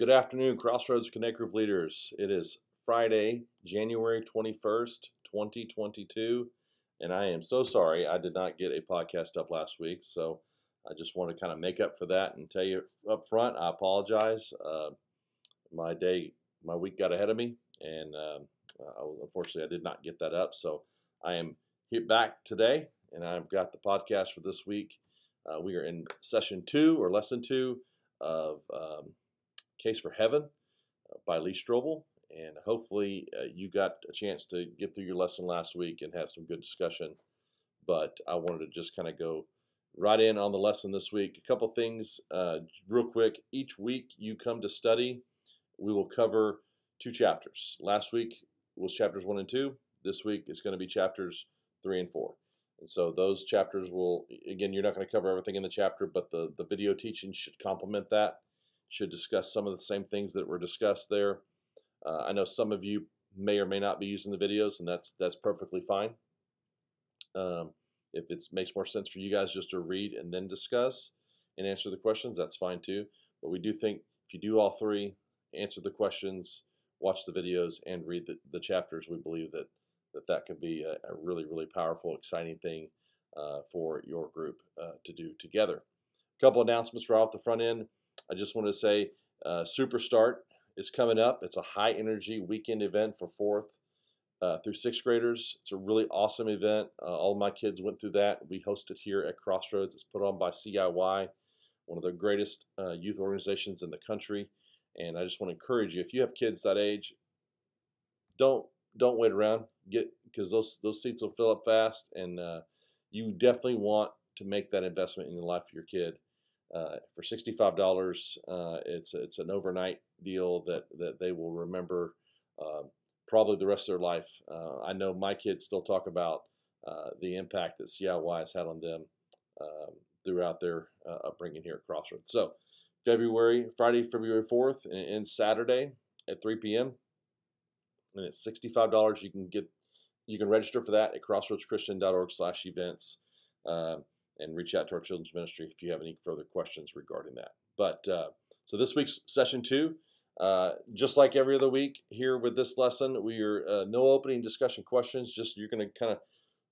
Good afternoon, Crossroads Connect Group leaders. It is Friday, January 21st, 2022, and I am so sorry I did not get a podcast up last week, so I just want to kind of make up for that and tell you up front, I apologize. My week got ahead of me, and unfortunately I did not get that up, so I am here back today, and I've got the podcast for this week. We are in session 2, or lesson 2, of Case for Heaven by Lee Strobel, and hopefully you got a chance to get through your lesson last week and have some good discussion, but I wanted to just kind of go right in on the lesson this week. A couple things real quick. Each week you come to study, we will cover 2 chapters. Last week was chapters 1 and 2. This week it's going to be chapters 3 and 4. And so those chapters will, again, you're not going to cover everything in the chapter, but the video teaching should complement that, should discuss some of the same things that were discussed there. I know some of you may or may not be using the videos, and that's perfectly fine. If it makes more sense for you guys just to read and then discuss and answer the questions, that's fine too. But we do think if you do all 3, answer the questions, watch the videos, and read the chapters, we believe that could be a really, really powerful, exciting thing for your group to do together. A couple announcements right off the front end. I just want to say Superstart is coming up. It's a high-energy weekend event for 4th through 6th graders. It's a really awesome event. All my kids went through that. We host it here at Crossroads. It's put on by CIY, one of the greatest youth organizations in the country. And I just want to encourage you, if you have kids that age, don't wait around, because those seats will fill up fast, and you definitely want to make that investment in the life of your kid. For $65, it's an overnight deal that they will remember probably the rest of their life. I know my kids still talk about the impact that CIY has had on them throughout their upbringing here at Crossroads. So Friday, February 4th, and Saturday at 3 p.m. and it's $65. You can register for that at crossroadschristian.org/events. And reach out to our children's ministry if you have any further questions regarding that. But so this week's session 2, just like every other week here with this lesson, we are no opening discussion questions. Just you're going to kind of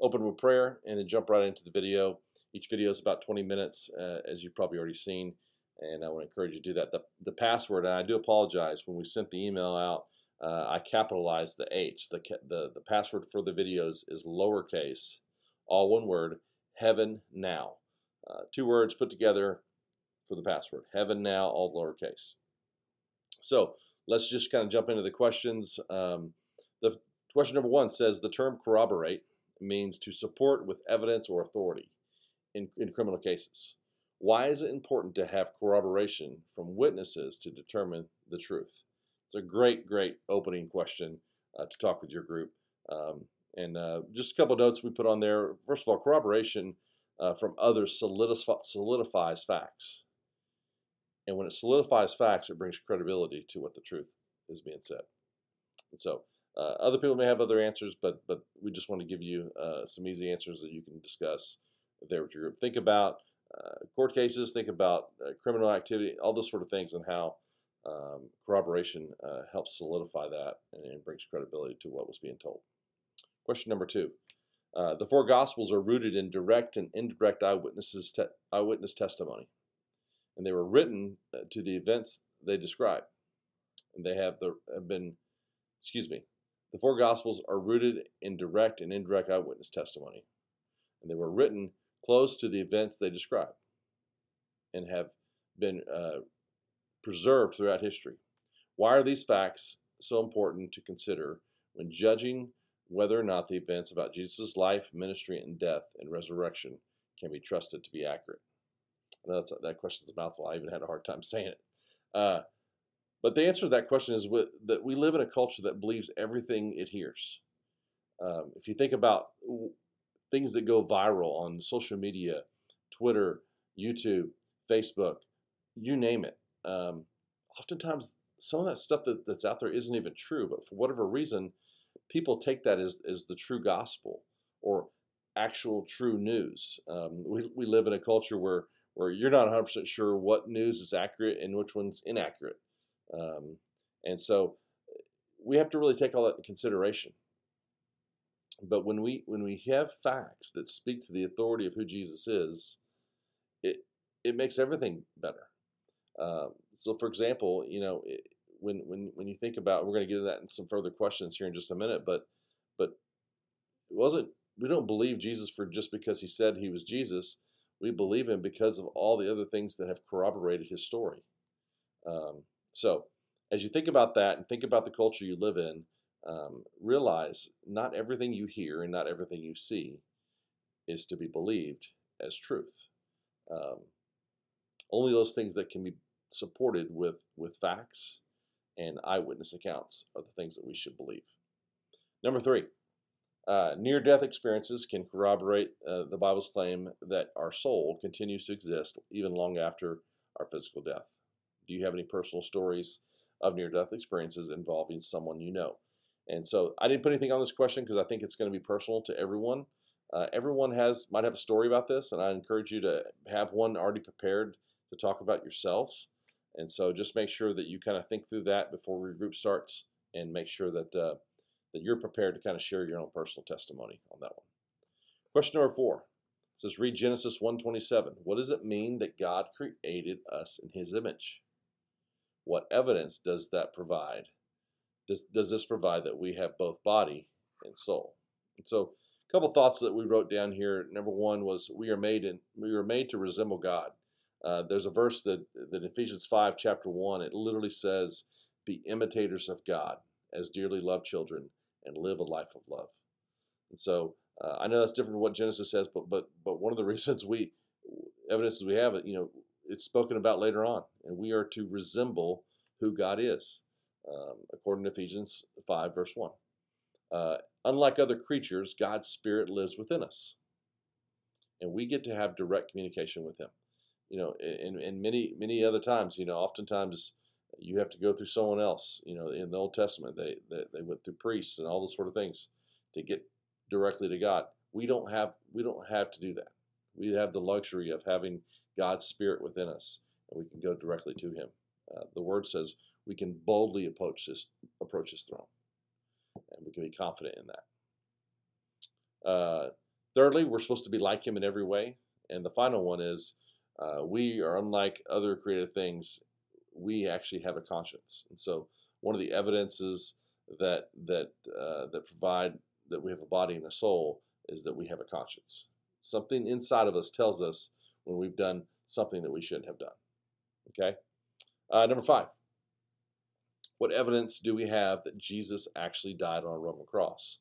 open with prayer and then jump right into the video. Each video is about 20 minutes, as you've probably already seen, and I would encourage you to do that. The password, and I do apologize, when we sent the email out, I capitalized the H. The password for the videos is lowercase, all one word, Heaven Now. 2 words put together for the password. Heaven Now, all lowercase. So let's just kind of jump into the questions. The question number 1 says, the term corroborate means to support with evidence or authority in criminal cases. Why is it important to have corroboration from witnesses to determine the truth? It's a great, great opening question to talk with your group. And just a couple of notes we put on there. First of all, corroboration from others solidifies facts. And when it solidifies facts, it brings credibility to what the truth is being said. And so other people may have other answers, but we just want to give you some easy answers that you can discuss there with your group. Think about court cases. Think about criminal activity, all those sort of things, and how corroboration helps solidify that and brings credibility to what was being told. Question number 2. The 4 Gospels are rooted in direct and indirect eyewitness testimony, and they were written to the events they describe. And they the 4 Gospels are rooted in direct and indirect eyewitness testimony, and they were written close to the events they describe and have been preserved throughout history. Why are these facts so important to consider when judging whether or not the events about Jesus' life, ministry, and death and resurrection can be trusted to be accurate? I know that question's a mouthful. I even had a hard time saying it. But the answer to that question is that we live in a culture that believes everything it hears. If you think about things that go viral on social media, Twitter, YouTube, Facebook, you name it, oftentimes some of that stuff that's out there isn't even true, but for whatever reason, people take that as the true gospel or actual true news. We live in a culture where you're not 100% sure what news is accurate and which one's inaccurate. And so we have to really take all that into consideration. But when we have facts that speak to the authority of who Jesus is, it makes everything better. So, for example, you know, when you think about, we're going to get into that in some further questions here in just a minute. But it wasn't. We don't believe Jesus for just because he said he was Jesus. We believe him because of all the other things that have corroborated his story. So, as you think about that and think about the culture you live in, realize not everything you hear and not everything you see is to be believed as truth. Only those things that can be supported with facts and eyewitness accounts are the things that we should believe. Number three, near-death experiences can corroborate the Bible's claim that our soul continues to exist even long after our physical death. Do you have any personal stories of near-death experiences involving someone you know? And so I didn't put anything on this question because I think it's going to be personal to everyone. Everyone might have a story about this, and I encourage you to have one already prepared to talk about yourself. And so just make sure that you kind of think through that before your group starts, and make sure that you're prepared to kind of share your own personal testimony on that one. Question number four. It says, read Genesis 1:27. What does it mean that God created us in his image? What evidence does that provide? Does this provide that we have both body and soul? And so a couple thoughts that we wrote down here. Number one was we are made to resemble God. There's a verse that in Ephesians 5, chapter 1, it literally says, be imitators of God as dearly loved children and live a life of love. And so I know that's different from what Genesis says, but one of the reasons evidences we have it, you know, it's spoken about later on, and we are to resemble who God is, according to Ephesians 5, verse 1. Unlike other creatures, God's Spirit lives within us, and we get to have direct communication with him. You know, and many, many other times, you know, oftentimes you have to go through someone else. You know, in the Old Testament, they went through priests and all those sort of things to get directly to God. We don't have to do that. We have the luxury of having God's Spirit within us, and we can go directly to him. The Word says we can boldly approach his throne, and we can be confident in that. Thirdly, we're supposed to be like him in every way. And the final one is, we are unlike other created things. We actually have a conscience. And so one of the evidences that provide that we have a body and a soul is that we have a conscience. Something inside of us tells us when we've done something that we shouldn't have done. Okay? Number five. What evidence do we have that Jesus actually died on a Roman cross?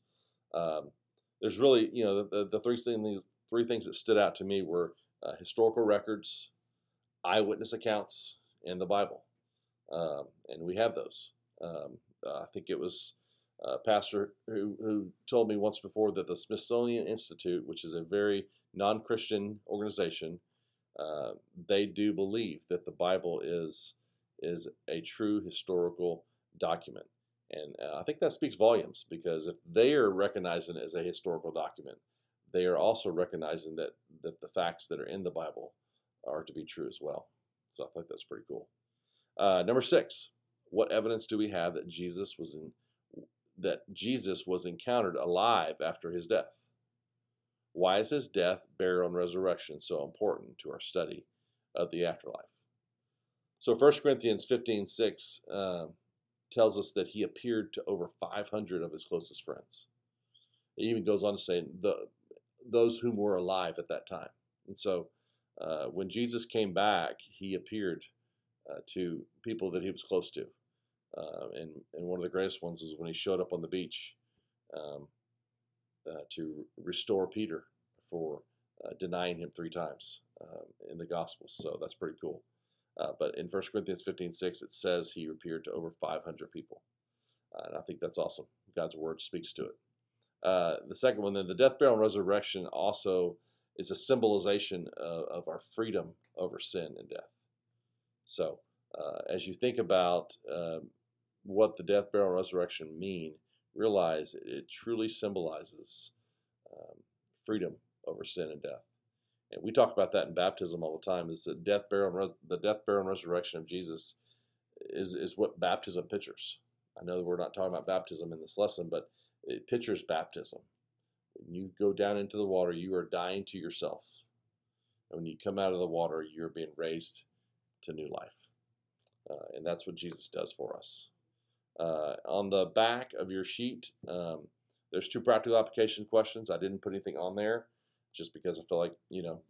There's really, you know, the three things that stood out to me were historical records, eyewitness accounts, and the Bible. And we have those. I think it was a pastor who told me once before that the Smithsonian Institute, which is a very non-Christian organization, they do believe that the Bible is a true historical document. And I think that speaks volumes, because if they are recognizing it as a historical document, they are also recognizing that the facts that are in the Bible are to be true as well. So I think that's pretty cool. Number six, what evidence do we have that Jesus was encountered alive after his death? Why is his death, burial, and resurrection so important to our study of the afterlife? So 1 Corinthians 15:6 tells us that he appeared to over 500 of his closest friends. It even goes on to say those whom were alive at that time. And so when Jesus came back, he appeared to people that he was close to. And one of the greatest ones was when he showed up on the beach to restore Peter for denying him three times in the Gospels. So that's pretty cool. But in 1 Corinthians 15:6, it says he appeared to over 500 people. And I think that's awesome. God's word speaks to it. The second one, then, the death, burial, and resurrection also is a symbolization of our freedom over sin and death. So as you think about what the death, burial, and resurrection mean, realize it truly symbolizes freedom over sin and death. And we talk about that in baptism all the time, is the death, burial, and resurrection of Jesus is what baptism pictures. I know we're not talking about baptism in this lesson, but it pictures baptism. When you go down into the water, you are dying to yourself. And when you come out of the water, you're being raised to new life. And that's what Jesus does for us. On the back of your sheet, there's 2 practical application questions. I didn't put anything on there just because I feel like, you know,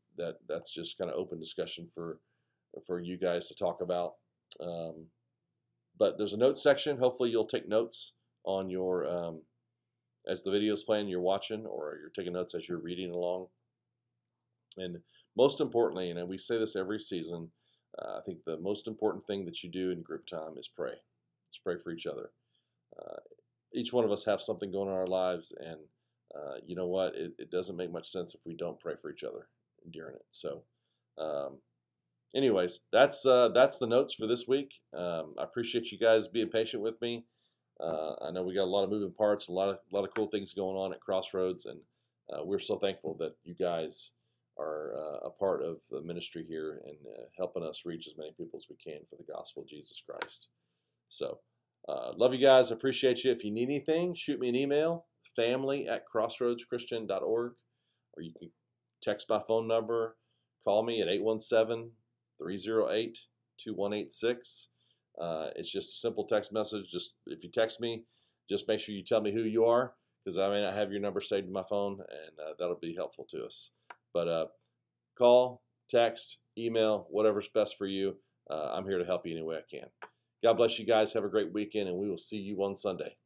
that's just kind of open discussion for you guys to talk about. But there's a notes section. Hopefully you'll take notes on your, as the video's playing, you're watching, or you're taking notes as you're reading along. And most importantly, and we say this every season, I think the most important thing that you do in group time is pray. Let's pray for each other. Each one of us have something going on in our lives, and you know what? It doesn't make much sense if we don't pray for each other during it. So anyways, that's the notes for this week. I appreciate you guys being patient with me. I know we got a lot of moving parts, a lot of cool things going on at Crossroads, and we're so thankful that you guys are a part of the ministry here and helping us reach as many people as we can for the gospel of Jesus Christ. So love you guys. Appreciate you. If you need anything, shoot me an email, family@crossroadschristian.org, or you can text my phone number, call me at 817-308-2186. It's just a simple text message. Just if you text me, just make sure you tell me who you are, because I may not have your number saved in my phone, and that'll be helpful to us. But call, text, email, whatever's best for you. I'm here to help you any way I can. God bless you guys. Have a great weekend, and we will see you on Sunday.